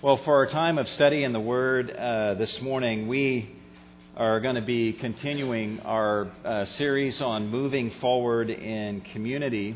Well, for our time of study in the Word this morning, we are going to be continuing our series on moving forward in community.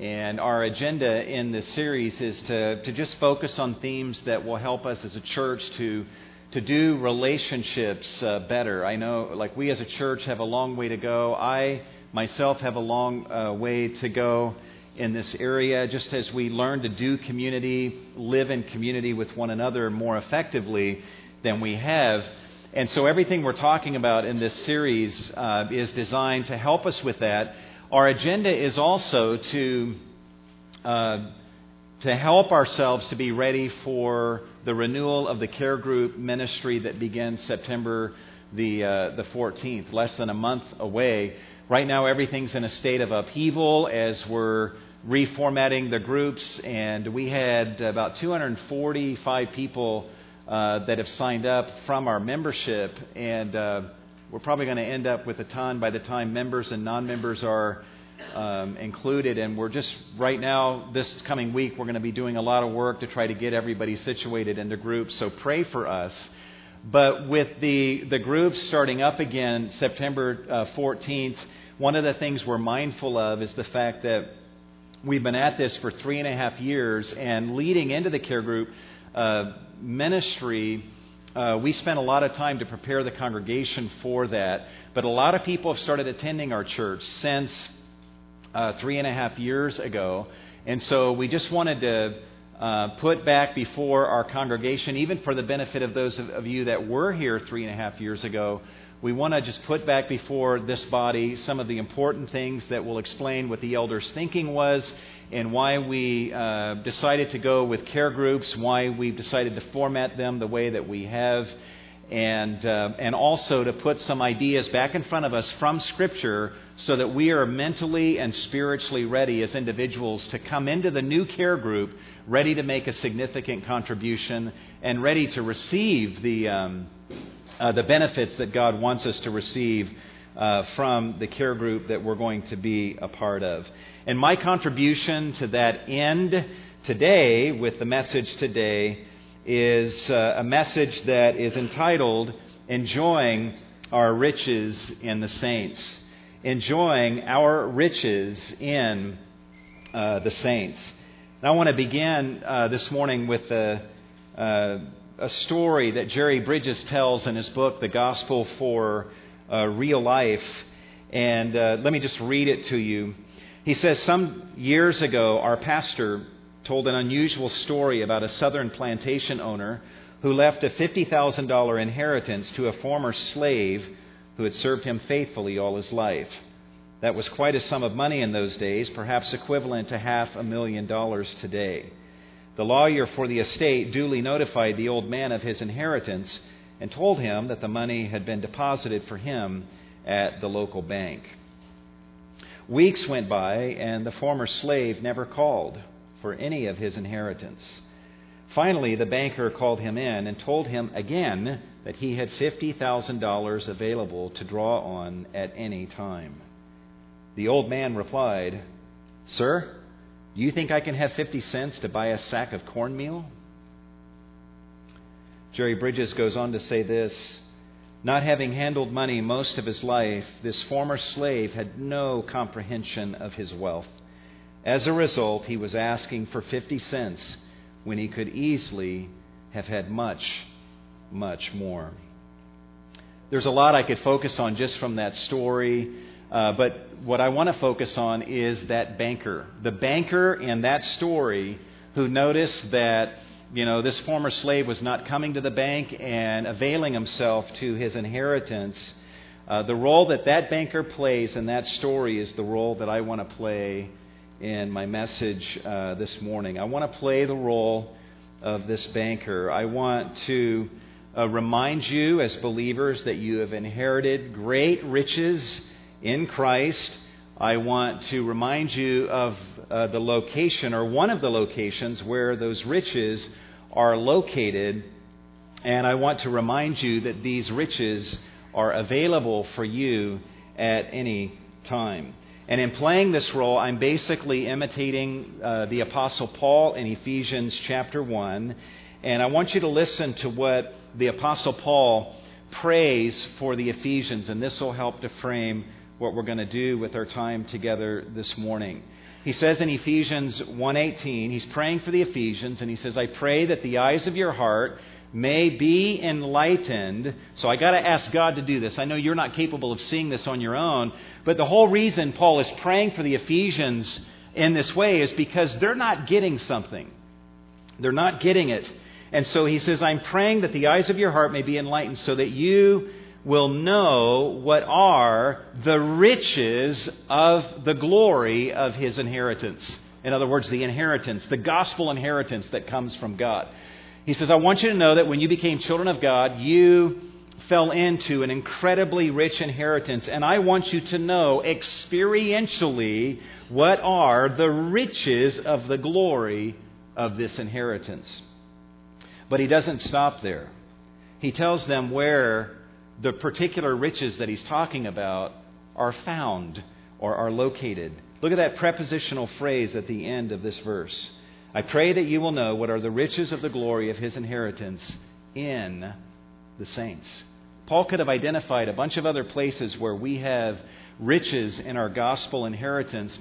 And our agenda in this series is to just focus on themes that will help us as a church to do relationships better. I know, like, we as a church have a long way to go. I, myself, have a long way to go in this area, just as we learn to do community, live in community with one another more effectively than we have. And so everything we're talking about in this series is designed to help us with that. Our agenda is also to help ourselves to be ready for the renewal of the care group ministry that begins September the 14th, less than a month away. Right now, everything's in a state of upheaval as we're reformatting the groups, and we had about 245 people that have signed up from our membership, and we're probably going to end up with a ton by the time members and non-members are included. And we're just, right now, this coming week, we're going to be doing a lot of work to try to get everybody situated into groups, so pray for us. But with the groups starting up again September 14th, one of the things we're mindful of is the fact that we've been at this for 3.5 years, and leading into the care group ministry, we spent a lot of time to prepare the congregation for that. But a lot of people have started attending our church since 3.5 years ago, and so we just wanted to put back before our congregation, even for the benefit of those of you that were here 3.5 years ago, we want to just put back before this body some of the important things that will explain what the elders' thinking was and why we decided to go with care groups, why we've decided to format them the way that we have, and also to put some ideas back in front of us from Scripture so that we are mentally and spiritually ready as individuals to come into the new care group ready to make a significant contribution and ready to receive the benefits that God wants us to receive from the care group that we're going to be a part of. And my contribution to that end today, with the message today, is a message that is entitled Enjoying Our Riches in the Saints. Enjoying Our Riches in the Saints. And I want to begin this morning with a story that Jerry Bridges tells in his book, The Gospel for Real Life. And let me just read it to you. He says, "Some years ago, our pastor told an unusual story about a southern plantation owner who left a $50,000 inheritance to a former slave who had served him faithfully all his life. That was quite a sum of money in those days, perhaps equivalent to $500,000 today. The lawyer for the estate duly notified the old man of his inheritance and told him that the money had been deposited for him at the local bank. Weeks went by, and the former slave never called for any of his inheritance. Finally, the banker called him in and told him again that he had $50,000 available to draw on at any time. The old man replied, 'Sir, do you think I can have 50 cents to buy a sack of cornmeal?'" Jerry Bridges goes on to say this: "Not having handled money most of his life, this former slave had no comprehension of his wealth. As a result, he was asking for 50 cents when he could easily have had much, much more." There's a lot I could focus on just from that story. But what I want to focus on is that banker. The banker in that story who noticed that, you know, this former slave was not coming to the bank and availing himself to his inheritance. The role that that banker plays in that story is the role that I want to play in my message this morning. I want to play the role of this banker. I want to remind you as believers that you have inherited great riches in Christ. I want to remind you of the location, or one of the locations, where those riches are located. And I want to remind you that these riches are available for you at any time. And in playing this role, I'm basically imitating the Apostle Paul in Ephesians chapter 1. And I want you to listen to what the Apostle Paul prays for the Ephesians, and this will help to frame what we're going to do with our time together this morning. He says in Ephesians 1:18, he's praying for the Ephesians, and he says, I pray that the eyes of your heart may be enlightened. So I got to ask God to do this. I know you're not capable of seeing this on your own, but the whole reason Paul is praying for the Ephesians in this way is because they're not getting something. They're not getting it. And so he says, I'm praying that the eyes of your heart may be enlightened so that you will know what are the riches of the glory of his inheritance. In other words, the inheritance, the gospel inheritance that comes from God. He says, I want you to know that when you became children of God, you fell into an incredibly rich inheritance. And I want you to know experientially what are the riches of the glory of this inheritance. But he doesn't stop there. He tells them where the particular riches that he's talking about are found or are located. Look at that prepositional phrase at the end of this verse. I pray that you will know what are the riches of the glory of his inheritance in the saints. Paul could have identified a bunch of other places where we have riches in our gospel inheritance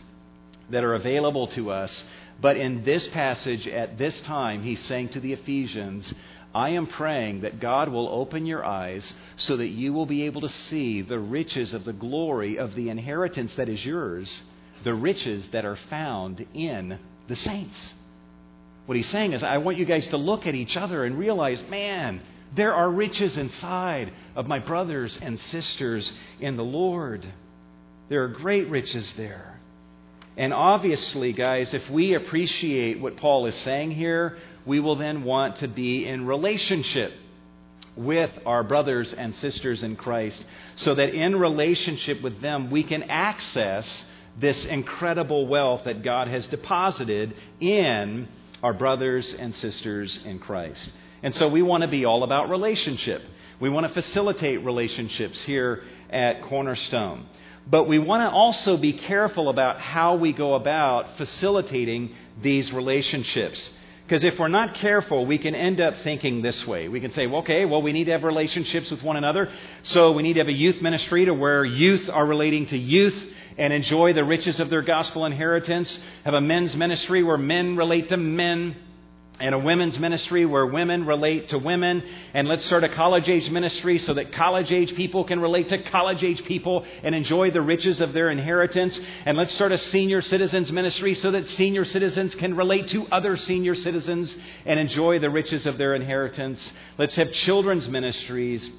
that are available to us. But in this passage, at this time, he's saying to the Ephesians, I am praying that God will open your eyes so that you will be able to see the riches of the glory of the inheritance that is yours, the riches that are found in the saints. What he's saying is, I want you guys to look at each other and realize, man, there are riches inside of my brothers and sisters in the Lord. There are great riches there. And obviously, guys, if we appreciate what Paul is saying here, we will then want to be in relationship with our brothers and sisters in Christ so that in relationship with them, we can access this incredible wealth that God has deposited in our brothers and sisters in Christ. And so we want to be all about relationship. We want to facilitate relationships here at Cornerstone. But we want to also be careful about how we go about facilitating these relationships. Because if we're not careful, we can end up thinking this way. We can say, well, okay, well, we need to have relationships with one another. So we need to have a youth ministry to where youth are relating to youth and enjoy the riches of their gospel inheritance. Have a men's ministry where men relate to men. And a women's ministry where women relate to women. And let's start a college-age ministry so that college-age people can relate to college-age people and enjoy the riches of their inheritance. And let's start a senior citizens ministry so that senior citizens can relate to other senior citizens and enjoy the riches of their inheritance. Let's have children's ministries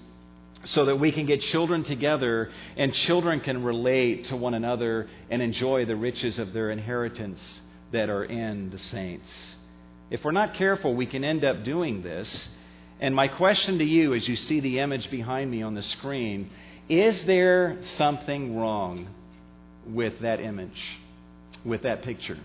so that we can get children together and children can relate to one another and enjoy the riches of their inheritance that are in the saints. If we're not careful, we can end up doing this. And my question to you, as you see the image behind me on the screen, is there something wrong with that image, with that picture?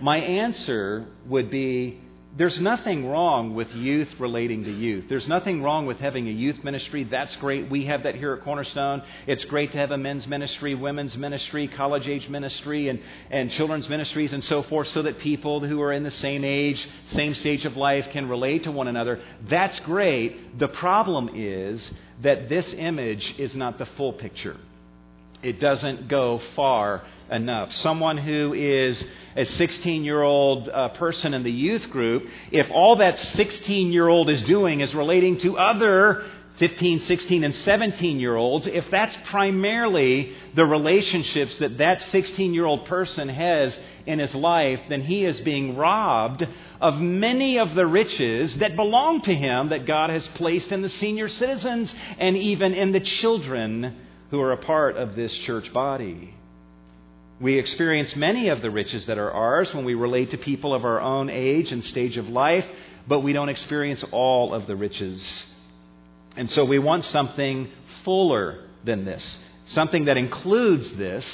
My answer would be, there's nothing wrong with youth relating to youth. There's nothing wrong with having a youth ministry. That's great. We have that here at Cornerstone. It's great to have a men's ministry, women's ministry, college-age ministry, and children's ministries and so forth so that people who are in the same age, same stage of life can relate to one another. That's great. The problem is that this image is not the full picture. It doesn't go far enough. Someone who is a 16-year-old person in the youth group, if all that 16-year-old is doing is relating to other 15, 16, and 17-year-olds, if that's primarily the relationships that that 16-year-old person has in his life, then he is being robbed of many of the riches that belong to him that God has placed in the senior citizens and even in the children who are a part of this church body. We experience many of the riches that are ours when we relate to people of our own age and stage of life, but we don't experience all of the riches. And so we want something fuller than this, something that includes this,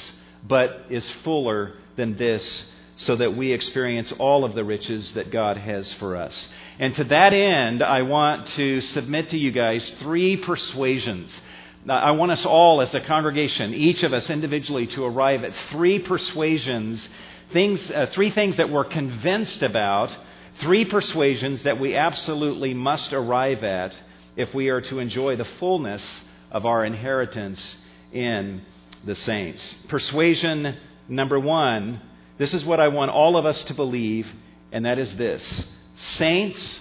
but is fuller than this, so that we experience all of the riches that God has for us. And to that end, I want to submit to you guys three persuasions. Now, I want us all as a congregation, each of us individually, to arrive at three persuasions, three things that we're convinced about, Three persuasions that we absolutely must arrive at if we are to enjoy the fullness of our inheritance in the saints. Persuasion number one, this is what I want all of us to believe, and that is this: saints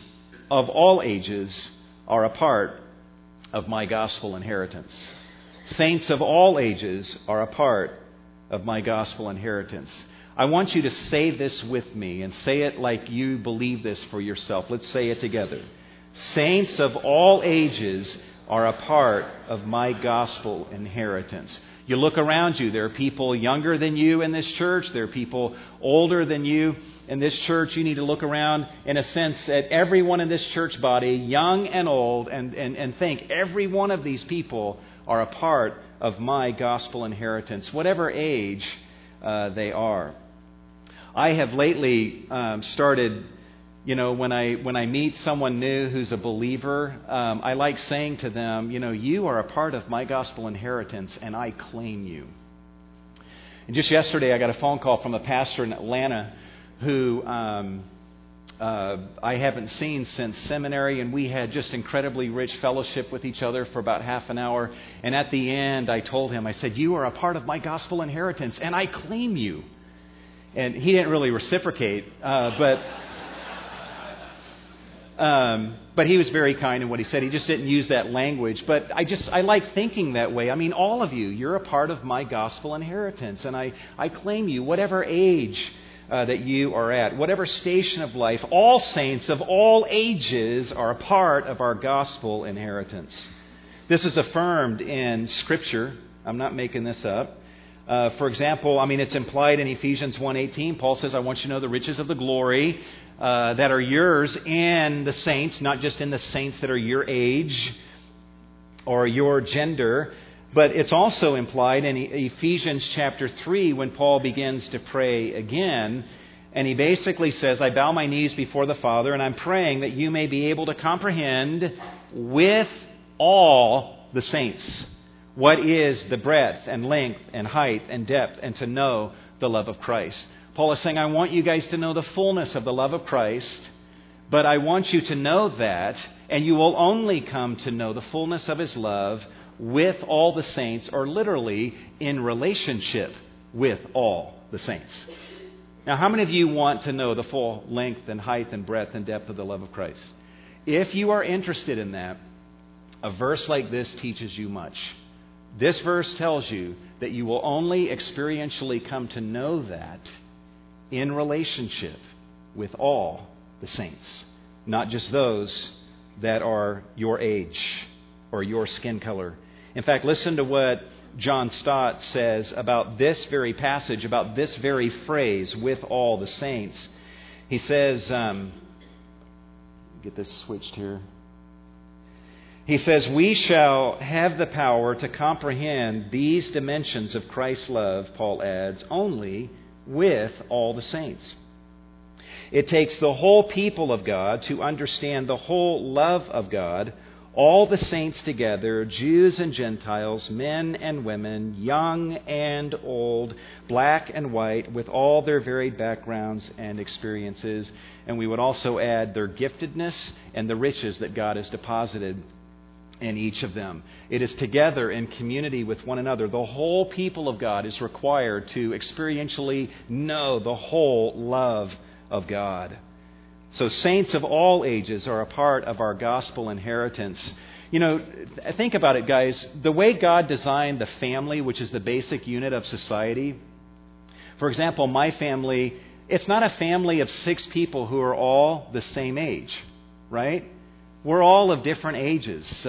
of all ages are a part of my gospel inheritance. Saints of all ages are a part of my gospel inheritance. I want you to say this with me and say it like you believe this for yourself. Let's say it together. Saints of all ages are a part of my gospel inheritance. You look around you. There are people younger than you in this church. There are people older than you in this church. You need to look around, in a sense, at everyone in this church body, young and old, and think, every one of these people are a part of my gospel inheritance, whatever age they are. I have lately started... You know, when I meet someone new who's a believer, I like saying to them, you know, you are a part of my gospel inheritance, and I claim you. And just yesterday, I got a phone call from a pastor in Atlanta who I haven't seen since seminary, and we had just incredibly rich fellowship with each other for about half an hour. And at the end, I told him, I said, you are a part of my gospel inheritance, and I claim you. And he didn't really reciprocate, but he was very kind in what he said. He just didn't use that language. But I like thinking that way. I mean, all of you, you're a part of my gospel inheritance. And I claim you, whatever age that you are at, whatever station of life, all saints of all ages are a part of our gospel inheritance. This is affirmed in Scripture. I'm not making this up. For example, I mean, it's implied in Ephesians 1:18. Paul says, I want you to know the riches of the glory that are yours in the saints, not just in the saints that are your age or your gender. But it's also implied in Ephesians chapter 3 when Paul begins to pray again. And he basically says, I bow my knees before the Father, and I'm praying that you may be able to comprehend with all the saints what is the breadth and length and height and depth, and to know the love of Christ. Paul is saying, I want you guys to know the fullness of the love of Christ, but I want you to know that, and you will only come to know the fullness of his love with all the saints, or literally in relationship with all the saints. Now, how many of you want to know the full length and height and breadth and depth of the love of Christ? If you are interested in that, a verse like this teaches you much. This verse tells you that you will only experientially come to know that in relationship with all the saints, not just those that are your age or your skin color. In fact, listen to what John Stott says about this very passage, about this very phrase, with all the saints. He says, get this switched here. He says, we shall have the power to comprehend these dimensions of Christ's love, Paul adds, only with all the saints. It takes the whole people of God to understand the whole love of God, all the saints together, Jews and Gentiles, men and women, young and old, black and white, with all their varied backgrounds and experiences. And we would also add their giftedness and the riches that God has deposited in each of them. It is together in community with one another. The whole people of God is required to experientially know the whole love of God. So saints of all ages are a part of our gospel inheritance. You know, think about it, guys. The way God designed the family, which is the basic unit of society, for example, my family, it's not a family of 6 people who are all the same age, right? We're all of different ages.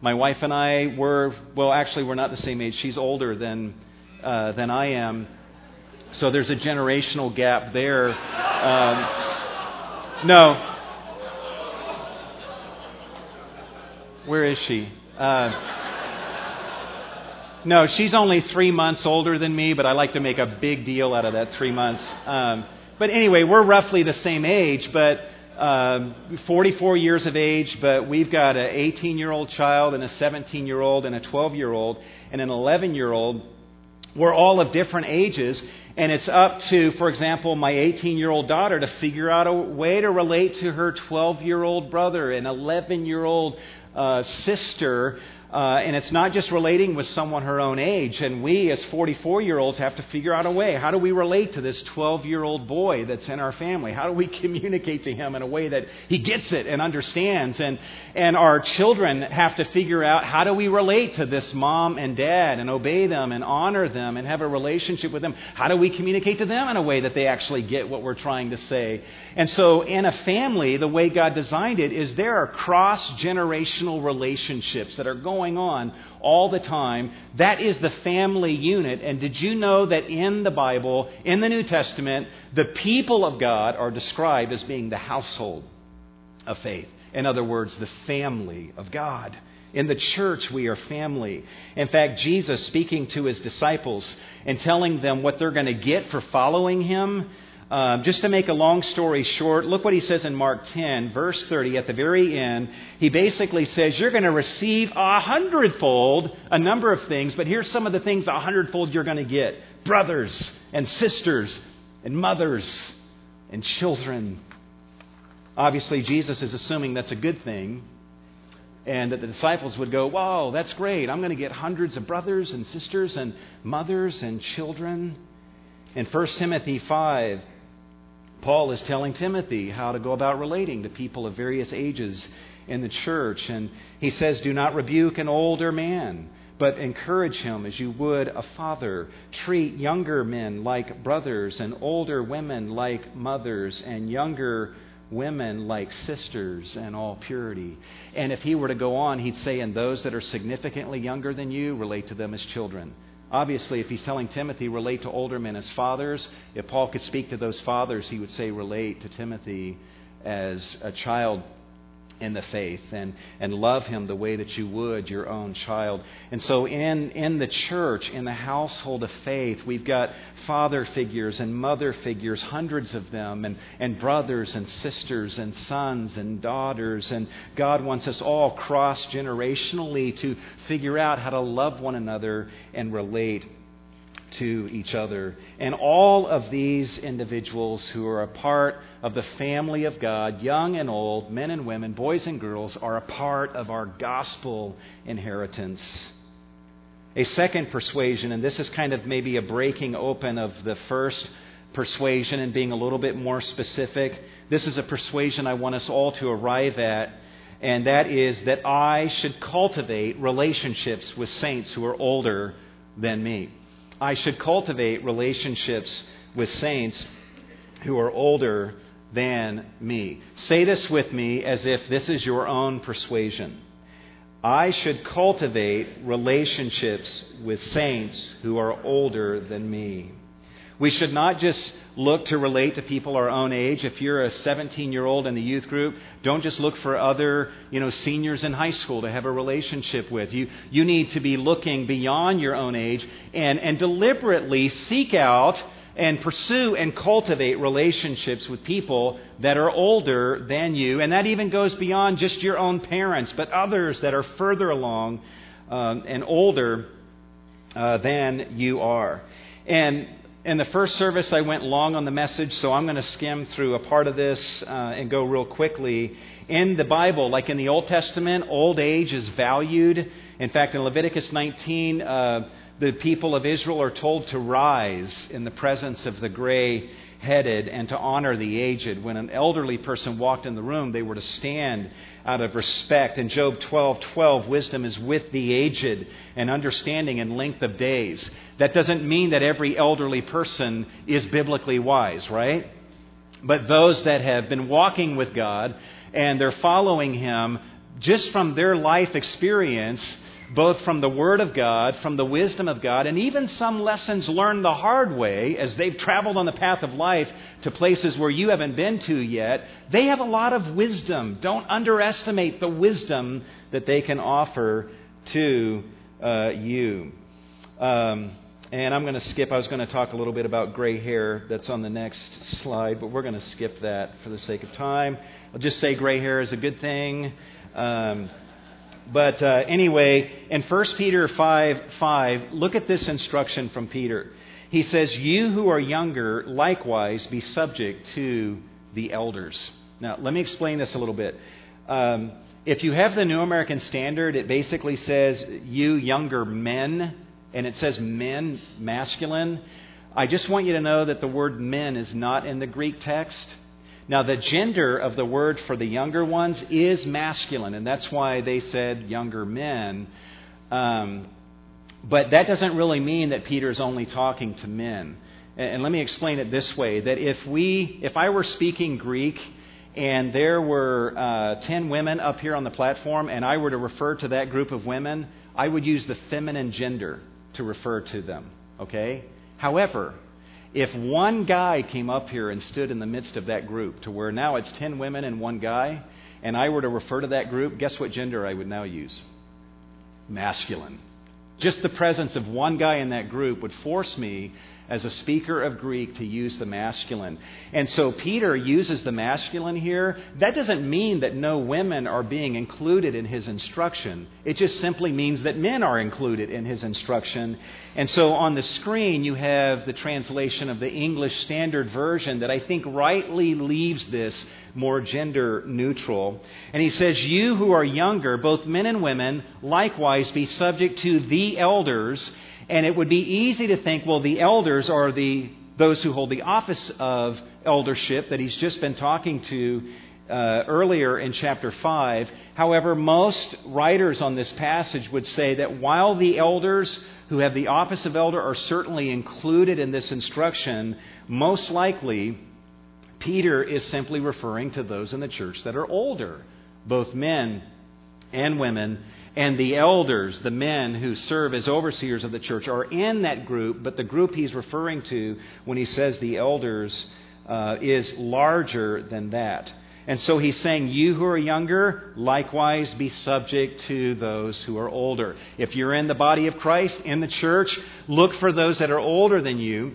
My wife and I we're not the same age. She's older than I am. So there's a generational gap there. No. Where is she? No, she's only 3 months older than me, but I like to make a big deal out of that 3 months. But anyway, we're roughly the same age, but 44 years of age, but we've got an 18-year-old child and a 17-year-old and a 12-year-old and an 11-year-old. We're all of different ages, And it's up to, for example, my 18-year-old daughter to figure out a way to relate to her 12-year-old brother and 11-year-old sister. And it's not just relating with someone her own age. And we, as 44-year-olds, have to figure out a way. How do we relate to this 12-year-old boy that's in our family? How do we communicate to him in a way that he gets it and understands? And our children have to figure out, how do we relate to this mom and dad and obey them and honor them and have a relationship with them? How do we communicate to them in a way that they actually get what we're trying to say? And so in a family, the way God designed it is there are cross-generational relationships that are going on all the time. That is the family unit. And did you know that in the Bible, in the New Testament, the people of God are described as being the household of faith? In other words, the family of God. In the church, we are family. In fact, Jesus speaking to his disciples and telling them what they're going to get for following him. Just to make a long story short, look what he says in Mark 10, verse 30, at the very end. He basically says, you're going to receive 100-fold a number of things, but here's some of the things 100-fold you're going to get. Brothers and sisters and mothers and children. Obviously, Jesus is assuming that's a good thing, and that the disciples would go, whoa, that's great. I'm going to get hundreds of brothers and sisters and mothers and children. In 1 Timothy 5, Paul is telling Timothy how to go about relating to people of various ages in the church. And he says, do not rebuke an older man, but encourage him as you would a father. Treat younger men like brothers and older women like mothers and younger women like sisters in all purity. And if he were to go on, he'd say, and those that are significantly younger than you, relate to them as children. Obviously, if he's telling Timothy, relate to older men as fathers, if Paul could speak to those fathers, he would say, relate to Timothy as a child in the faith and love him the way that you would your own child. And so in the church, in the household of faith, we've got father figures and mother figures, hundreds of them, and brothers and sisters and sons and daughters. And God wants us all cross-generationally to figure out how to love one another and relate to each other. And all of these individuals who are a part of the family of God, young and old, men and women, boys and girls, are a part of our gospel inheritance. A second persuasion, and this is kind of maybe a breaking open of the first persuasion and being a little bit more specific. This is a persuasion I want us all to arrive at, and that is that I should cultivate relationships with saints who are older than me. I should cultivate relationships with saints who are older than me. Say this with me as if this is your own persuasion. I should cultivate relationships with saints who are older than me. We should not just look to relate to people our own age. If you're a 17-year-old in the youth group, don't just look for other, seniors in high school to have a relationship with. You need to be looking beyond your own age and deliberately seek out and pursue and cultivate relationships with people that are older than you. And that even goes beyond just your own parents, but others that are further along and older than you are. And in the first service, I went long on the message, so I'm going to skim through a part of this and go real quickly. In the Bible, like in the Old Testament, old age is valued. In fact, in Leviticus 19, the people of Israel are told to rise in the presence of the gray-headed and to honor the aged. When an elderly person walked in the room, they were to stand out of respect. In Job 12:12, wisdom is with the aged and understanding in length of days. That doesn't mean that every elderly person is biblically wise, right? But those that have been walking with God and they're following Him, just from their life experience, both from the Word of God, from the wisdom of God, and even some lessons learned the hard way as they've traveled on the path of life to places where you haven't been to yet, they have a lot of wisdom. Don't underestimate the wisdom that they can offer to you. And I'm going to skip. I was going to talk a little bit about gray hair. That's on the next slide, but we're going to skip that for the sake of time. I'll just say gray hair is a good thing. But anyway, in 1 Peter 5:5, look at this instruction from Peter. He says, "You who are younger, likewise, be subject to the elders." Now, let me explain this a little bit. If you have the New American Standard, it basically says, "You younger men," and it says men, masculine. I just want you to know that the word men is not in the Greek text. Now, the gender of the word for the younger ones is masculine, and that's why they said younger men. But that doesn't really mean that Peter's only talking to men. And let me explain it this way, that if I were speaking Greek and there were 10 women up here on the platform and I were to refer to that group of women, I would use the feminine gender to refer to them, okay? However, if one guy came up here and stood in the midst of that group to where now it's 10 women and one guy, and I were to refer to that group, guess what gender I would now use? Masculine. Just the presence of one guy in that group would force me as a speaker of Greek to use the masculine. And so Peter uses the masculine here. That doesn't mean that no women are being included in his instruction. It just simply means that men are included in his instruction. And so on the screen you have the translation of the English Standard Version that I think rightly leaves this more gender neutral. And he says, "You who are younger, both men and women, likewise be subject to the elders." And it would be easy to think, well, the elders are those who hold the office of eldership that he's just been talking to earlier in chapter 5. However, most writers on this passage would say that while the elders who have the office of elder are certainly included in this instruction, most likely Peter is simply referring to those in the church that are older, both men and women. And the elders, the men who serve as overseers of the church, are in that group, but the group he's referring to when he says the elders is larger than that. And so he's saying, you who are younger, likewise be subject to those who are older. If you're in the body of Christ, in the church, look for those that are older than you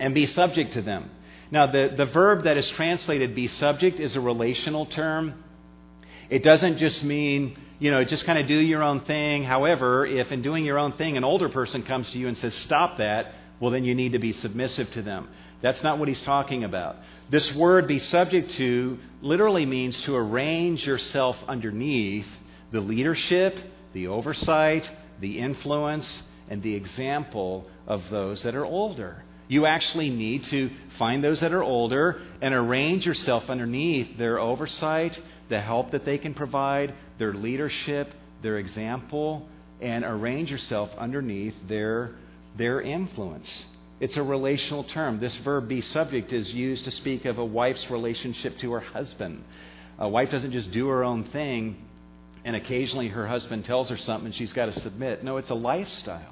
and be subject to them. Now, the verb that is translated be subject is a relational term. It doesn't just mean, you know, just kind of do your own thing. However, if in doing your own thing an older person comes to you and says, stop that, well, then you need to be submissive to them. That's not what he's talking about. This word be subject to literally means to arrange yourself underneath the leadership, the oversight, the influence, and the example of those that are older. You actually need to find those that are older and arrange yourself underneath their oversight, the help that they can provide, their leadership, their example, and arrange yourself underneath their influence. It's a relational term. This verb be subject is used to speak of a wife's relationship to her husband. A wife doesn't just do her own thing, and occasionally her husband tells her something and she's got to submit. No, it's a lifestyle.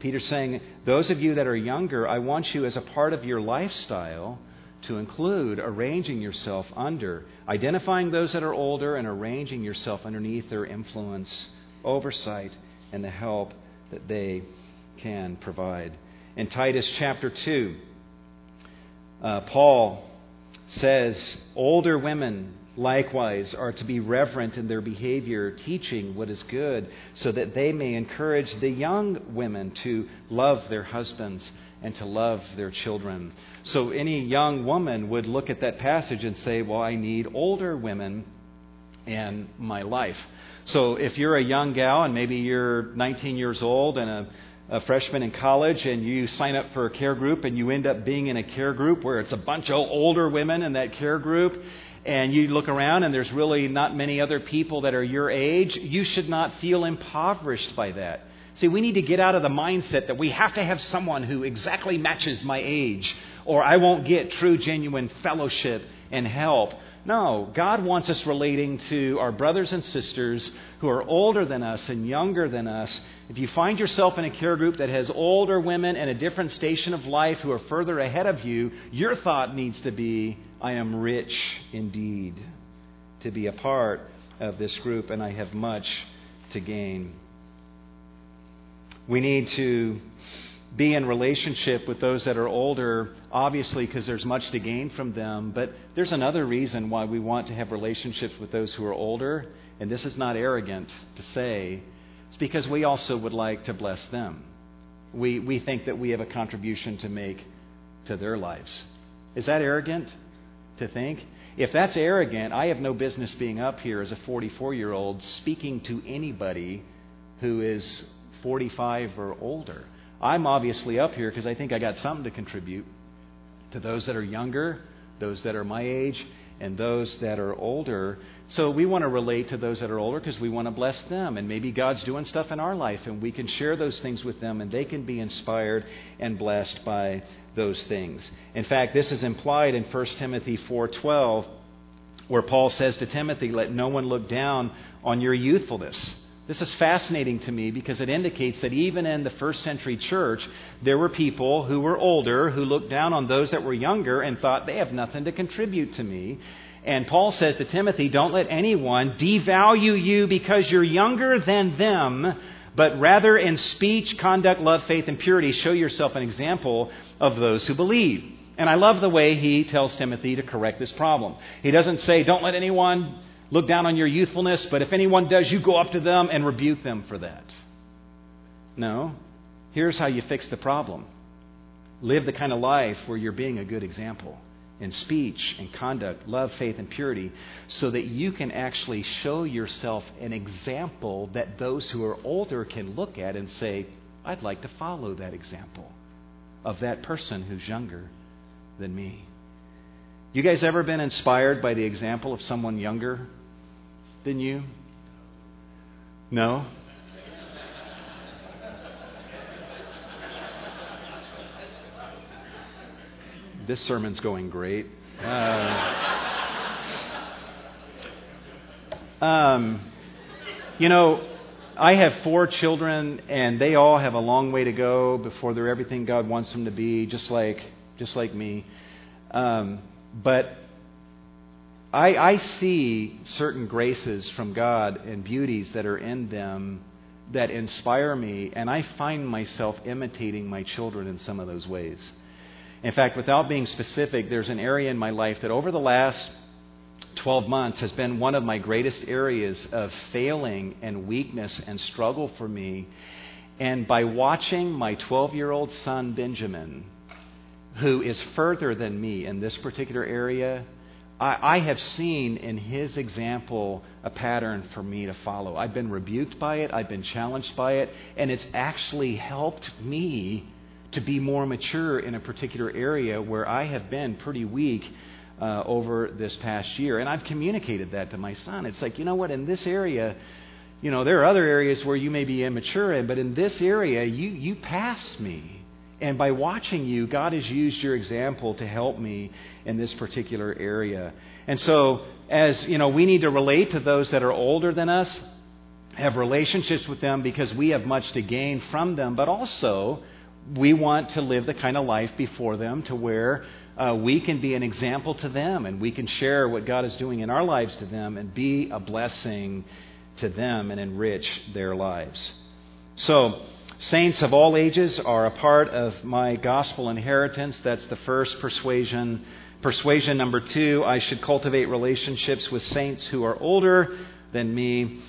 Peter's saying, those of you that are younger, I want you as a part of your lifestyle to include arranging yourself under, identifying those that are older and arranging yourself underneath their influence, oversight, and the help that they can provide. In Titus chapter 2, Paul says, older women likewise are to be reverent in their behavior, teaching what is good, so that they may encourage the young women to love their husbands and to love their children. So any young woman would look at that passage and say, well, I need older women in my life. So if you're a young gal and maybe you're 19 years old and a freshman in college and you sign up for a care group and you end up being in a care group where it's a bunch of older women in that care group and you look around and there's really not many other people that are your age, you should not feel impoverished by that. See, we need to get out of the mindset that we have to have someone who exactly matches my age, or I won't get true, genuine fellowship and help. No, God wants us relating to our brothers and sisters who are older than us and younger than us. If you find yourself in a care group that has older women in a different station of life who are further ahead of you, your thought needs to be, I am rich indeed to be a part of this group, and I have much to gain. We need to be in relationship with those that are older, obviously, because there's much to gain from them. But there's another reason why we want to have relationships with those who are older. And this is not arrogant to say. It's because we also would like to bless them. we think that we have a contribution to make to their lives. Is that arrogant to think? If that's arrogant, I have no business being up here as a 44-year-old speaking to anybody who is 45 or older. I'm obviously up here because I think I got something to contribute to those that are younger, those that are my age, and those that are older. So we want to relate to those that are older because we want to bless them. And maybe God's doing stuff in our life, and we can share those things with them, and they can be inspired and blessed by those things. In fact, this is implied in 1 Timothy 4:12, where Paul says to Timothy, "Let no one look down on your youthfulness." This is fascinating to me because it indicates that even in the first century church, there were people who were older who looked down on those that were younger and thought, they have nothing to contribute to me. And Paul says to Timothy, don't let anyone devalue you because you're younger than them, but rather in speech, conduct, love, faith, and purity, show yourself an example of those who believe. And I love the way he tells Timothy to correct this problem. He doesn't say, don't let anyone look down on your youthfulness, but if anyone does, you go up to them and rebuke them for that. No. Here's how you fix the problem. Live the kind of life where you're being a good example in speech and conduct, love, faith, and purity, so that you can actually show yourself an example that those who are older can look at and say, I'd like to follow that example of that person who's younger than me. You guys ever been inspired by the example of someone younger? Didn't you? No? This sermon's going great. I have 4 children, and they all have a long way to go before they're everything God wants them to be, just like me. But I see certain graces from God and beauties that are in them that inspire me, and I find myself imitating my children in some of those ways. In fact, without being specific, there's an area in my life that over the last 12 months has been one of my greatest areas of failing and weakness and struggle for me. And by watching my 12-year-old son, Benjamin, who is further than me in this particular area, I have seen in his example a pattern for me to follow. I've been rebuked by it. I've been challenged by it. And it's actually helped me to be more mature in a particular area where I have been pretty weak over this past year. And I've communicated that to my son. It's like, you know what, in this area, there are other areas where you may be immature in, but in this area, you passed me. And by watching you, God has used your example to help me in this particular area. And so, as you know, we need to relate to those that are older than us, have relationships with them because we have much to gain from them. But also, we want to live the kind of life before them to where we can be an example to them, and we can share what God is doing in our lives to them and be a blessing to them and enrich their lives. So, saints of all ages are a part of my gospel inheritance. That's the first persuasion. Persuasion number 2, I should cultivate relationships with saints who are older than me.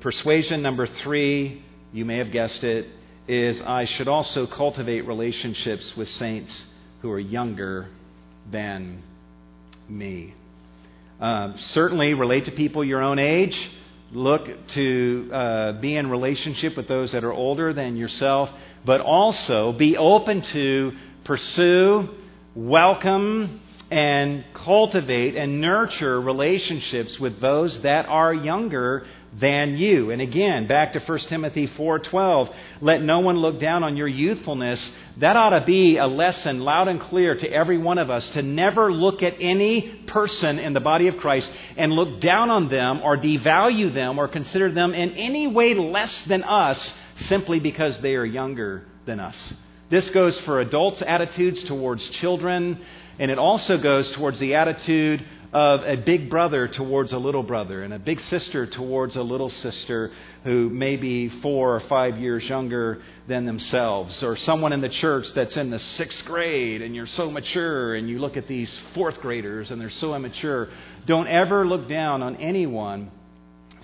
Persuasion number 3, you may have guessed it, is I should also cultivate relationships with saints who are younger than me. Certainly relate to people your own age. Look to be in relationship with those that are older than yourself, but also be open to pursue, welcome, and cultivate and nurture relationships with those that are younger than you. And again, back to 1 Timothy 4:12, let no one look down on your youthfulness. That ought to be a lesson loud and clear to every one of us, to never look at any person in the body of Christ and look down on them or devalue them or consider them in any way less than us simply because they are younger than us. This goes for adults' attitudes towards children, and it also goes towards the attitude of a big brother towards a little brother and a big sister towards a little sister who may be 4 or 5 years younger than themselves, or someone in the church that's in the 6th grade and you're so mature and you look at these 4th graders and they're so immature. Don't ever look down on anyone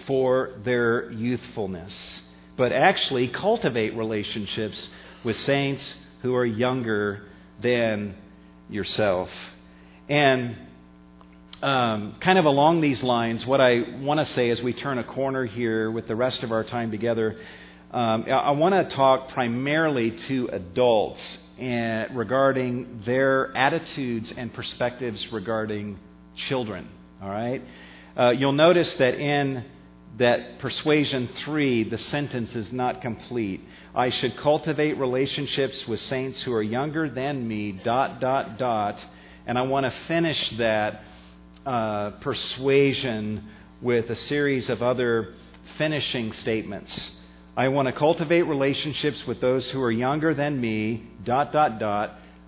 for their youthfulness, but actually cultivate relationships with saints who are younger than yourself. And kind of along these lines, what I want to say as we turn a corner here with the rest of our time together, I want to talk primarily to adults regarding their attitudes and perspectives regarding children. All right, you'll notice that in that persuasion 3, the sentence is not complete. I should cultivate relationships with saints who are younger than me, ... And I want to finish that persuasion with a series of other finishing statements. I want to cultivate relationships with those who are younger than me, ...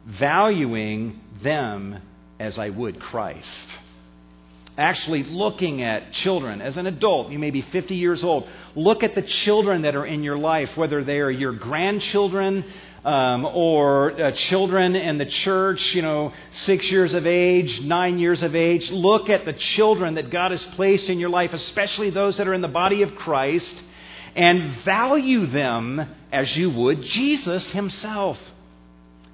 valuing them as I would Christ. Actually looking at children as an adult. You may be 50 years old. Look at the children that are in your life, whether they are your grandchildren or children in the church, 6 years of age, 9 years of age. Look at the children that God has placed in your life, especially those that are in the body of Christ, and value them as you would Jesus himself.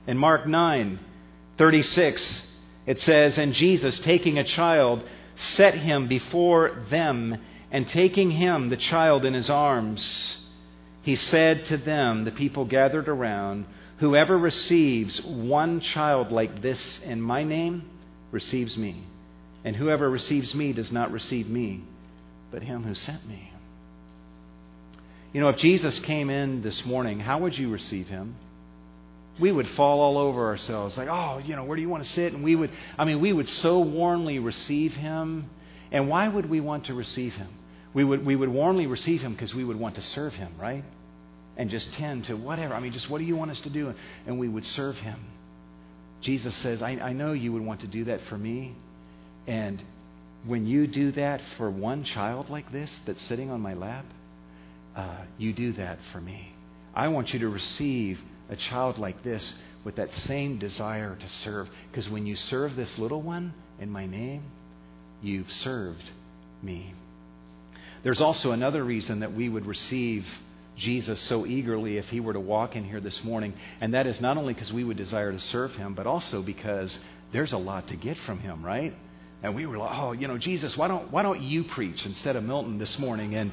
In Mark 9:36, it says, "And Jesus, taking a child, set him before them, and taking him, the child, in his arms, he said to them," the people gathered around, "Whoever receives one child like this in my name receives me, and whoever receives me does not receive me, but him who sent me." If Jesus came in this morning, how would you receive him? We would fall all over ourselves. Like, where do you want to sit? And we would so warmly receive him. And why would we want to receive him? We would warmly receive him because we would want to serve him, right? And just tend to whatever. Just what do you want us to do? And we would serve him. Jesus says, I know you would want to do that for me. And when you do that for one child like this that's sitting on my lap, you do that for me. I want you to receive a child like this with that same desire to serve. Because when you serve this little one in my name, you've served me. There's also another reason that we would receive Jesus so eagerly if he were to walk in here this morning. And that is not only because we would desire to serve him, but also because there's a lot to get from him, right? And we were like, Jesus, why don't you preach instead of Milton this morning? And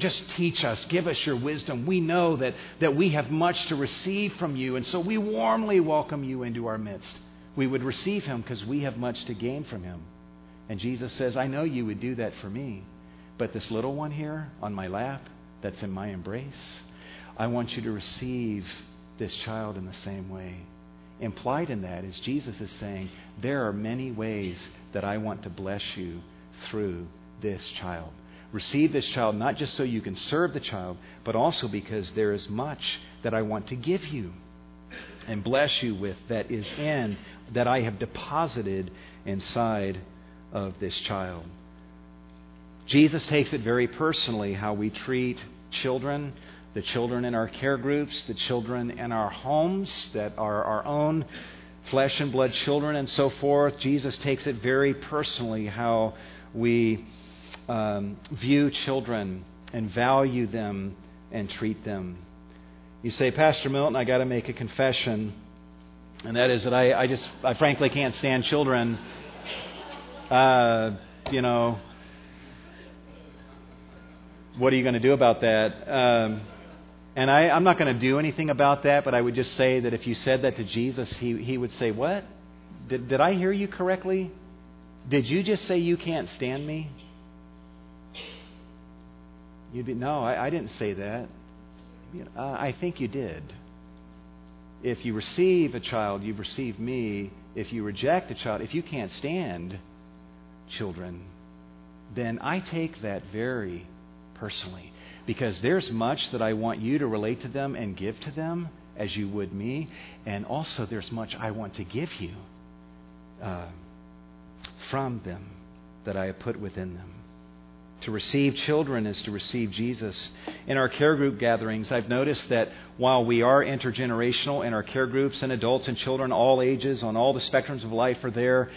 just teach us, give us your wisdom. We know that we have much to receive from you, and so we warmly welcome you into our midst. We would receive him because we have much to gain from him. And Jesus says, I know you would do that for me, but this little one here on my lap that's in my embrace, I want you to receive this child in the same way. Implied in that is Jesus is saying, there are many ways that I want to bless you through this child. Receive this child not just so you can serve the child, but also because there is much that I want to give you and bless you with that I have deposited inside of this child. Jesus takes it very personally how we treat children. The children in our care groups, the children in our homes that are our own flesh and blood children and so forth. Jesus takes it very personally how we view children and value them and treat them. You say, Pastor Milton, I got to make a confession, and that is that I frankly can't stand children. What are you going to do about that? And I'm not going to do anything about that, but I would just say that if you said that to Jesus, he would say, what? Did I hear you correctly? Did you just say you can't stand me? You'd be, no, I didn't say that. I think you did. If you receive a child, you've received me. If you reject a child, if you can't stand children, then I take that very personally. Because there's much that I want you to relate to them and give to them as you would me. And also there's much I want to give you from them that I have put within them. To receive children is to receive Jesus. In our care group gatherings, I've noticed that while we are intergenerational in our care groups, and adults and children, all ages, on all the spectrums of life are there,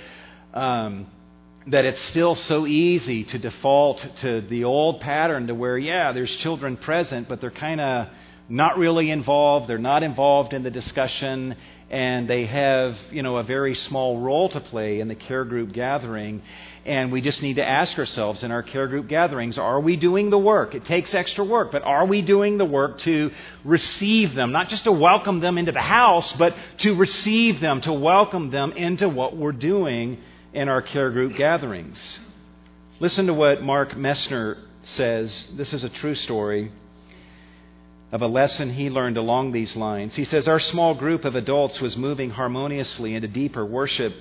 that it's still so easy to default to the old pattern to where, yeah, there's children present, but they're kind of not really involved. They're not involved in the discussion, and they have, you know, a very small role to play in the care group gathering. And we just need to ask ourselves in our care group gatherings, are we doing the work? It takes extra work, but are we doing the work to receive them? Not just to welcome them into the house, but to receive them, to welcome them into what we're doing in our care group gatherings. Listen to what Mark Messner says. This is a true story of a lesson he learned along these lines. He says, our small group of adults was moving harmoniously into deeper worship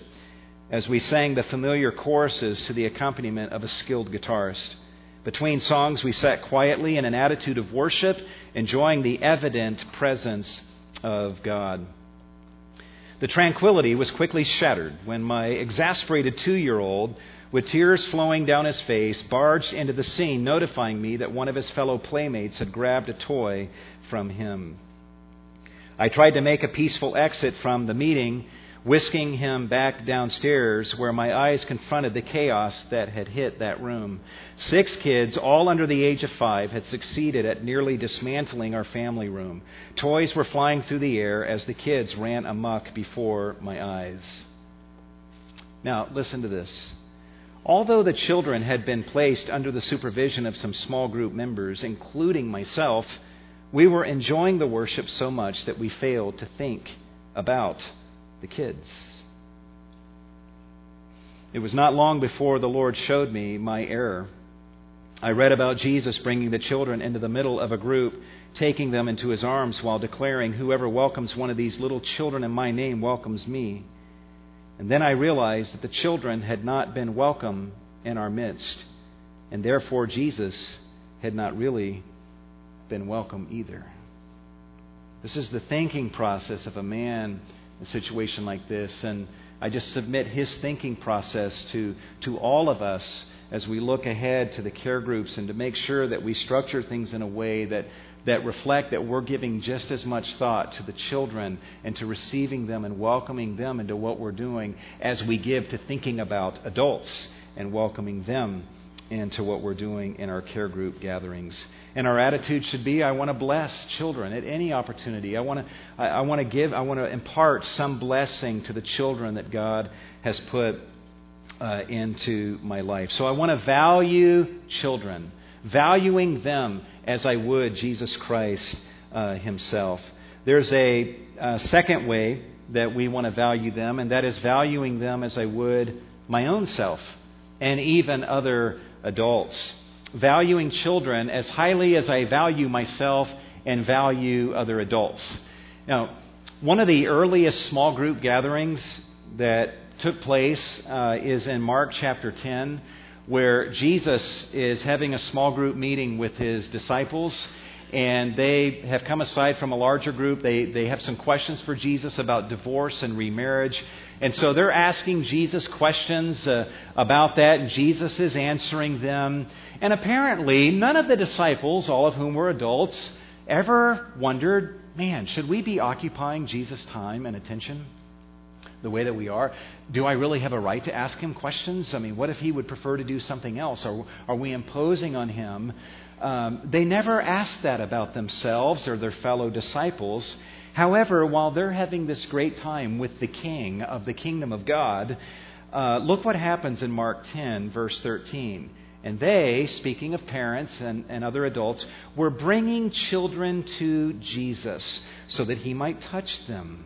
as we sang the familiar choruses to the accompaniment of a skilled guitarist. Between songs, we sat quietly in an attitude of worship, enjoying the evident presence of God. The tranquility was quickly shattered when my exasperated 2-year-old, with tears flowing down his face, barged into the scene, notifying me that one of his fellow playmates had grabbed a toy from him. I tried to make a peaceful exit from the meeting, whisking him back downstairs where my eyes confronted the chaos that had hit that room. 6 kids, all under the age of 5, had succeeded at nearly dismantling our family room. Toys were flying through the air as the kids ran amok before my eyes. Now, listen to this. Although the children had been placed under the supervision of some small group members, including myself, we were enjoying the worship so much that we failed to think about the kids. It was not long before the Lord showed me my error. I read about Jesus bringing the children into the middle of a group, taking them into his arms while declaring, "Whoever welcomes one of these little children in my name welcomes me." And then I realized that the children had not been welcome in our midst, and therefore Jesus had not really been welcome either. This is the thinking process of a man in a situation like this, and I just submit his thinking process to all of us as we look ahead to the care groups and to make sure that we structure things in a way that reflect that we're giving just as much thought to the children and to receiving them and welcoming them into what we're doing as we give to thinking about adults and welcoming them into what we're doing in our care group gatherings. And our attitude should be, I want to bless children at any opportunity. I want to impart some blessing to the children that God has put into my life. So I want to value children, valuing them as I would Jesus Christ himself. There's a second way that we want to value them, and that is valuing them as I would my own self and even other adults. Valuing children as highly as I value myself and value other adults. Now, one of the earliest small group gatherings that took place is in Mark chapter 10, where Jesus is having a small group meeting with his disciples, and they have come aside from a larger group. They have some questions for Jesus about divorce and remarriage, and so they're asking Jesus questions about that, and Jesus is answering them. And apparently, none of the disciples, all of whom were adults, ever wondered, man, should we be occupying Jesus' time and attention the way that we are? Do I really have a right to ask him questions? I mean, what if he would prefer to do something else? Are we imposing on him? They never asked that about themselves or their fellow disciples. However, while they're having this great time with the King of the Kingdom of God, look what happens in Mark 10, verse 13. And they, speaking of parents and other adults, were bringing children to Jesus so that he might touch them.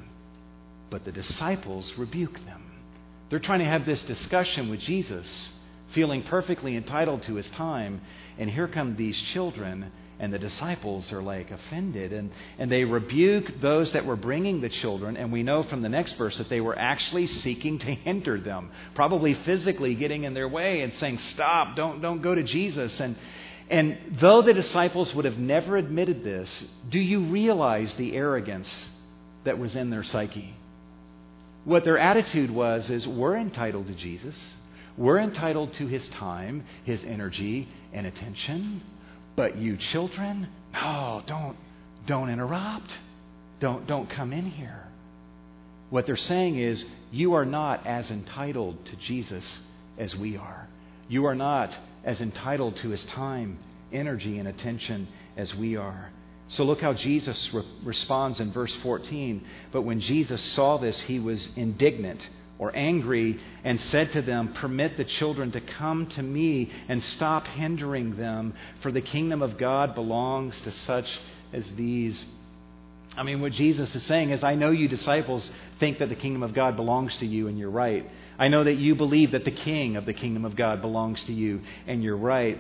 But the disciples rebuke them. They're trying to have this discussion with Jesus, feeling perfectly entitled to his time. And here come these children, and the disciples are like offended. And they rebuke those that were bringing the children. And we know from the next verse that they were actually seeking to hinder them, probably physically getting in their way and saying, stop, don't go to Jesus. And though the disciples would have never admitted this, do you realize the arrogance that was in their psyche? What their attitude was is, we're entitled to Jesus. We're entitled to his time, his energy, and attention. But you children, no, don't interrupt. Don't come in here. What they're saying is, you are not as entitled to Jesus as we are. You are not as entitled to his time, energy, and attention as we are. So look how Jesus responds in verse 14. But when Jesus saw this, he was indignant or angry and said to them, "Permit the children to come to me and stop hindering them, for the kingdom of God belongs to such as these." I mean, what Jesus is saying is, I know you disciples think that the kingdom of God belongs to you, and you're right. I know that you believe that the king of the kingdom of God belongs to you, and you're right.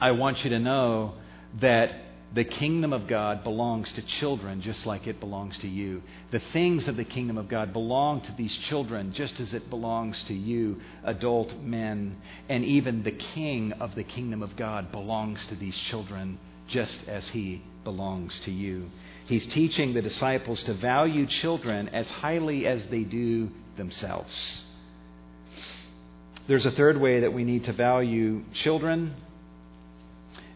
I want you to know that the kingdom of God belongs to children just like it belongs to you. The things of the kingdom of God belong to these children just as it belongs to you, adult men. And even the king of the kingdom of God belongs to these children just as he belongs to you. He's teaching the disciples to value children as highly as they do themselves. There's a third way that we need to value children,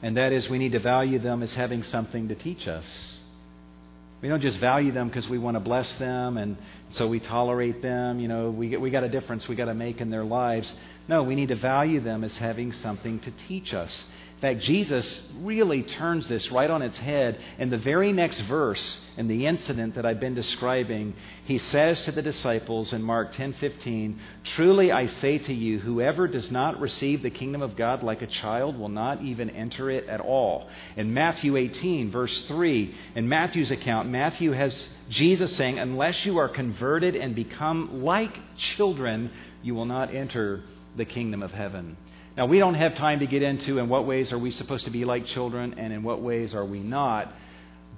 and that is we need to value them as having something to teach us. We don't just value them because we want to bless them and so we tolerate them. You know, we got a difference we got to make in their lives. No, we need to value them as having something to teach us. In fact, Jesus really turns this right on its head. In the very next verse, in the incident that I've been describing, he says to the disciples in Mark 10:15, "Truly I say to you, whoever does not receive the kingdom of God like a child will not even enter it at all." In Matthew 18, verse 3, in Matthew's account, Matthew has Jesus saying, "Unless you are converted and become like children, you will not enter the kingdom of heaven." Now, we don't have time to get into in what ways are we supposed to be like children and in what ways are we not.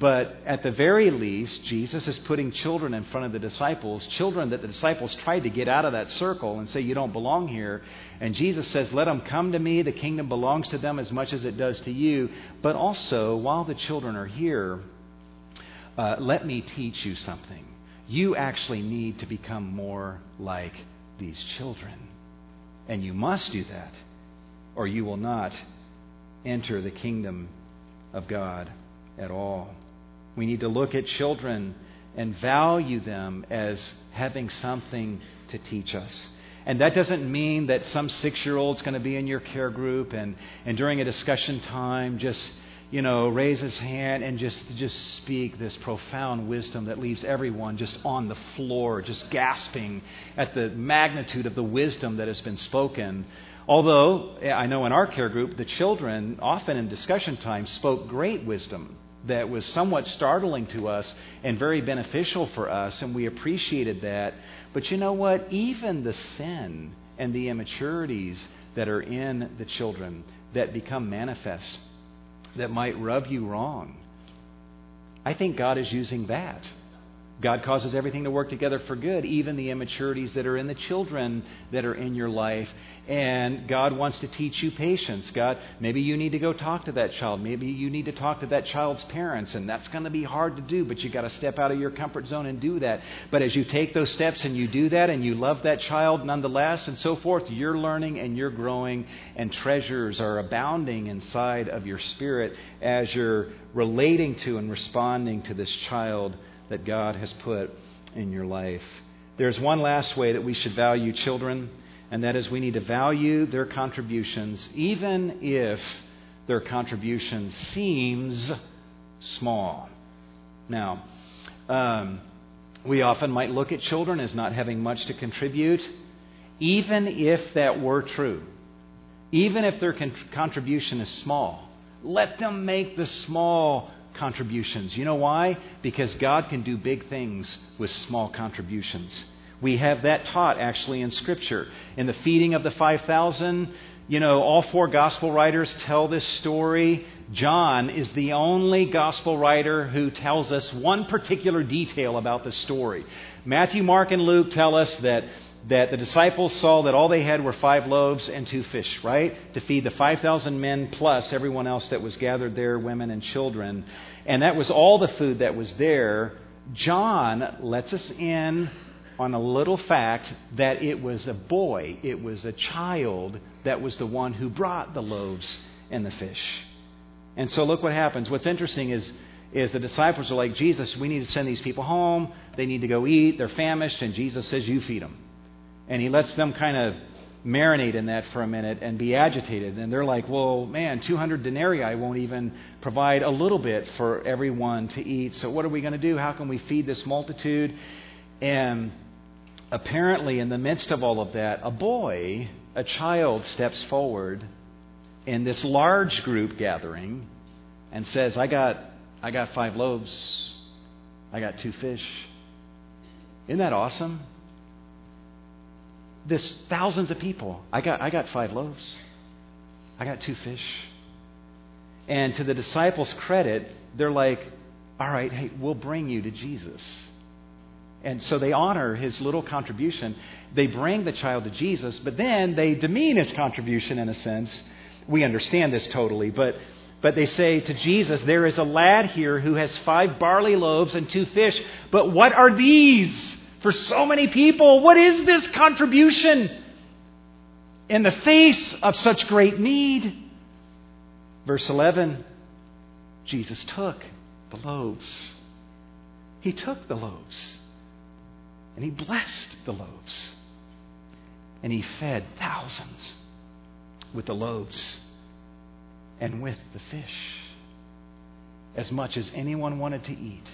But at the very least, Jesus is putting children in front of the disciples, children that the disciples tried to get out of that circle and say, "You don't belong here." And Jesus says, "Let them come to me. The kingdom belongs to them as much as it does to you. But also, while the children are here, let me teach you something. You actually need to become more like these children. And you must do that, or you will not enter the kingdom of God at all." We need to look at children and value them as having something to teach us. And that doesn't mean that some 6-year-old's going to be in your care group and during a discussion time just, you know, raise his hand and just speak this profound wisdom that leaves everyone just on the floor, just gasping at the magnitude of the wisdom that has been spoken. Although, I know in our care group, the children often in discussion time spoke great wisdom that was somewhat startling to us and very beneficial for us, and we appreciated that. But you know what? Even the sin and the immaturities that are in the children that become manifest, that might rub you wrong, I think God is using that. God causes everything to work together for good, even the immaturities that are in the children that are in your life. And God wants to teach you patience. God, maybe you need to go talk to that child. Maybe you need to talk to that child's parents. And that's going to be hard to do, but you got to step out of your comfort zone and do that. But as you take those steps and you do that and you love that child nonetheless and so forth, you're learning and you're growing, and treasures are abounding inside of your spirit as you're relating to and responding to this child that God has put in your life. There's one last way that we should value children, and that is we need to value their contributions, even if their contribution seems small. Now, we often might look at children as not having much to contribute, even if that were true. Even if their contribution is small, let them make the small contributions. You know why? Because God can do big things with small contributions. We have that taught actually in Scripture. In the feeding of the 5,000, you know, all four gospel writers tell this story. John is the only gospel writer who tells us one particular detail about the story. Matthew, Mark, and Luke tell us that the disciples saw that all they had were 5 loaves and 2 fish, right? To feed the 5,000 men plus everyone else that was gathered there, women and children. And that was all the food that was there. John lets us in on a little fact that it was a boy, it was a child that was the one who brought the loaves and the fish. And so look what happens. What's interesting is the disciples are like, "Jesus, we need to send these people home. They need to go eat. They're famished." And Jesus says, "You feed them." And he lets them kind of marinate in that for a minute and be agitated. And they're like, well, man, 200 denarii won't even provide a little bit for everyone to eat. So what are we going to do? How can we feed this multitude? And apparently in the midst of all of that, a child steps forward in this large group gathering and says, I got 5 loaves. I got 2 fish. Isn't that awesome? This thousands of people. I got 5 loaves. I got 2 fish. And to the disciples' credit, they're like, all right, hey, we'll bring you to Jesus. And so they honor his little contribution. They bring the child to Jesus, but then they demean his contribution in a sense. We understand this totally, but they say to Jesus, there is a lad here who has 5 barley loaves and 2 fish, but what are these for so many people? What is this contribution in the face of such great need? Verse 11, Jesus took the loaves. He took the loaves. And he blessed the loaves. And he fed thousands with the loaves and with the fish. As much as anyone wanted to eat,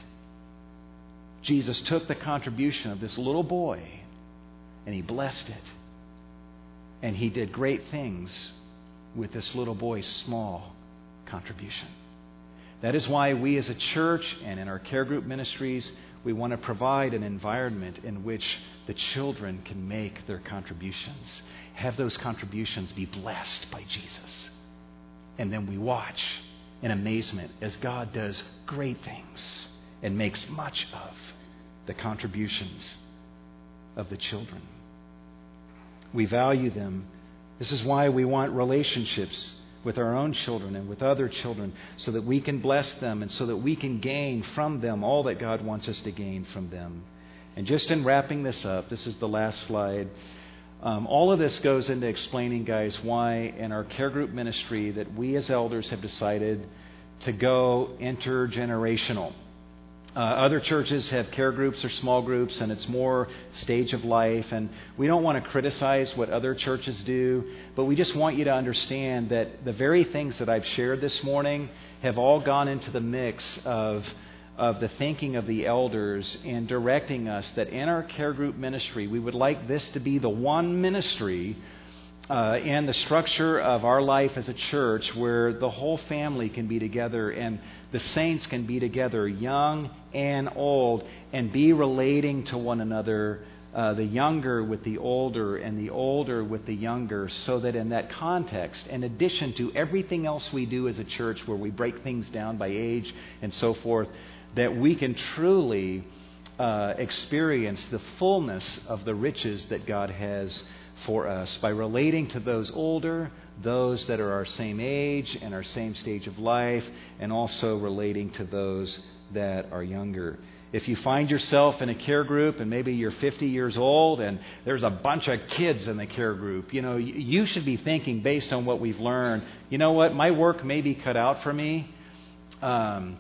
Jesus took the contribution of this little boy and he blessed it. And he did great things with this little boy's small contribution. That is why we as a church and in our care group ministries, we want to provide an environment in which the children can make their contributions. Have those contributions be blessed by Jesus. And then we watch in amazement as God does great things and makes much of the contributions of the children. We value them. This is why we want relationships with our own children and with other children, so that we can bless them and so that we can gain from them all that God wants us to gain from them. And just in wrapping this up, this is the last slide. All of this goes into explaining, guys, why in our care group ministry that we as elders have decided to go intergenerational. Other churches have care groups or small groups, and it's more stage of life. And we don't want to criticize what other churches do, but we just want you to understand that the very things that I've shared this morning have all gone into the mix of the thinking of the elders and directing us that in our care group ministry, we would like this to be the one ministry in the structure of our life as a church where the whole family can be together and the saints can be together, young and old, and be relating to one another, the younger with the older and the older with the younger, so that in that context, in addition to everything else we do as a church where we break things down by age and so forth, that we can truly experience the fullness of the riches that God has for us by relating to those older, those that are our same age and our same stage of life, and also relating to those that are younger. If you find yourself in a care group and maybe you're 50 years old and there's a bunch of kids in the care group, you know, you should be thinking based on what we've learned, you know what, my work may be cut out for me. And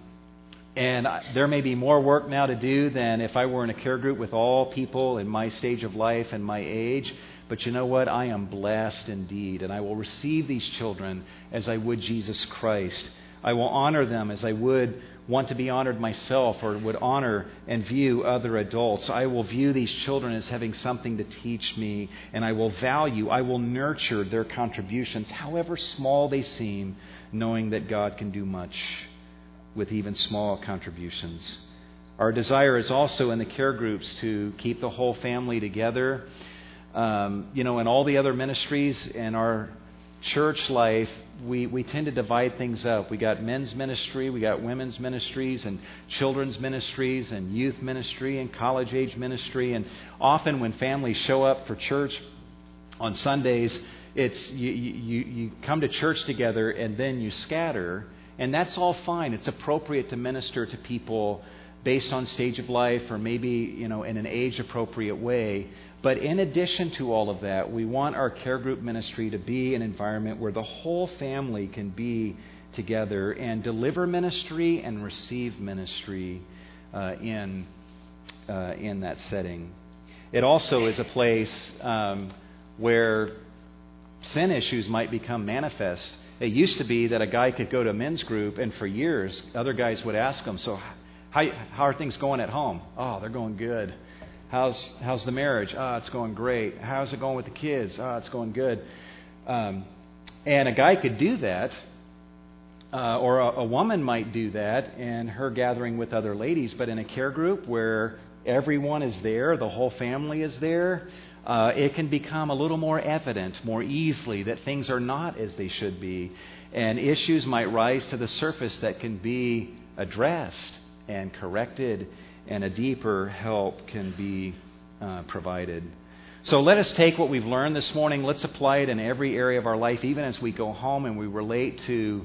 there may be more work now to do than if I were in a care group with all people in my stage of life and my age. But you know what? I am blessed indeed, and I will receive these children as I would Jesus Christ. I will honor them as I would want to be honored myself, or would honor and view other adults. I will view these children as having something to teach me, and I will value, I will nurture their contributions, however small they seem, knowing that God can do much with even small contributions. Our desire is also in the care groups to keep the whole family together. You know, in all the other ministries in our church life, we tend to divide things up. We got men's ministry, we got women's ministries, and children's ministries, and youth ministry, and college age ministry. And often when families show up for church on Sundays, it's you come to church together and then you scatter, and that's all fine. It's appropriate to minister to people based on stage of life, or maybe, you know, in an age-appropriate way. But in addition to all of that, we want our care group ministry to be an environment where the whole family can be together and deliver ministry and receive ministry in that setting. It also is a place where sin issues might become manifest. It used to be that a guy could go to a men's group, and for years, other guys would ask him, so how are things going at home? Oh, they're going good. How's the marriage? Oh, it's going great. How's it going with the kids? Oh, it's going good. And a guy could do that, or a woman might do that in her gathering with other ladies, but in a care group where everyone is there, the whole family is there, it can become a little more evident more easily that things are not as they should be, and issues might rise to the surface that can be addressed and corrected, and a deeper help can be provided. So let us take what we've learned this morning. Let's apply it in every area of our life, even as we go home and we relate to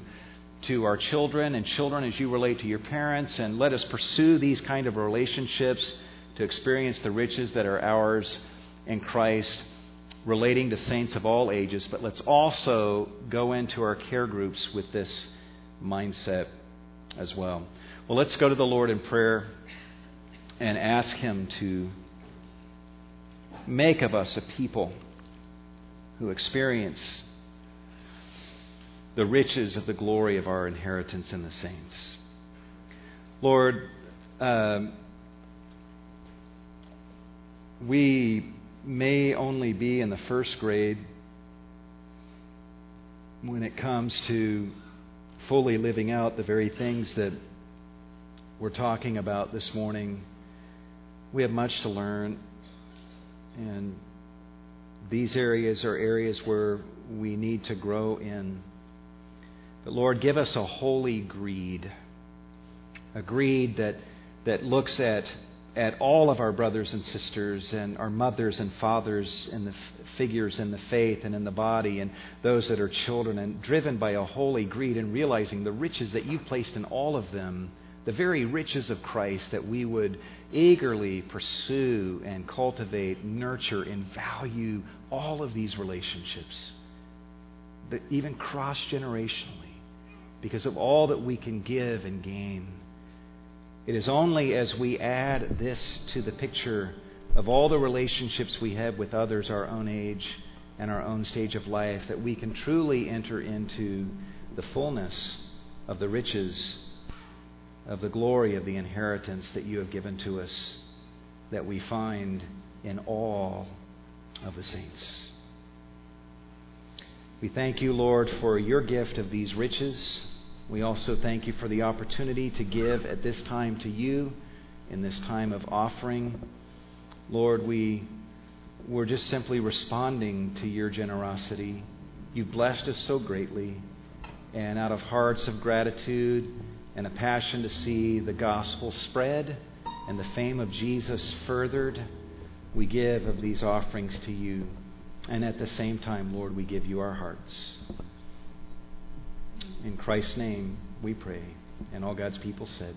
our children, and children as you relate to your parents. And let us pursue these kind of relationships to experience the riches that are ours in Christ, relating to saints of all ages. But let's also go into our care groups with this mindset as well. Well, let's go to the Lord in prayer and ask Him to make of us a people who experience the riches of the glory of our inheritance in the saints. Lord, we may only be in the first grade when it comes to fully living out the very things that we're talking about this morning. We have much to learn, and these areas are areas where we need to grow in. But Lord, give us a holy greed, a greed that looks at all of our brothers and sisters and our mothers and fathers and the figures in the faith and in the body and those that are children, and driven by a holy greed and realizing the riches that you've placed in all of them, the very riches of Christ, that we would eagerly pursue and cultivate, nurture, and value all of these relationships, even cross-generationally, because of all that we can give and gain. It is only as we add this to the picture of all the relationships we have with others our own age and our own stage of life that we can truly enter into the fullness of the riches of the glory of the inheritance that you have given to us, that we find in all of the saints. We thank you, Lord, for your gift of these riches. We also thank you for the opportunity to give at this time to you, in this time of offering. Lord, we're just simply responding to your generosity. You've blessed us so greatly, and out of hearts of gratitude and a passion to see the gospel spread and the fame of Jesus furthered, we give of these offerings to you. And at the same time, Lord, we give you our hearts. In Christ's name we pray. And all God's people said,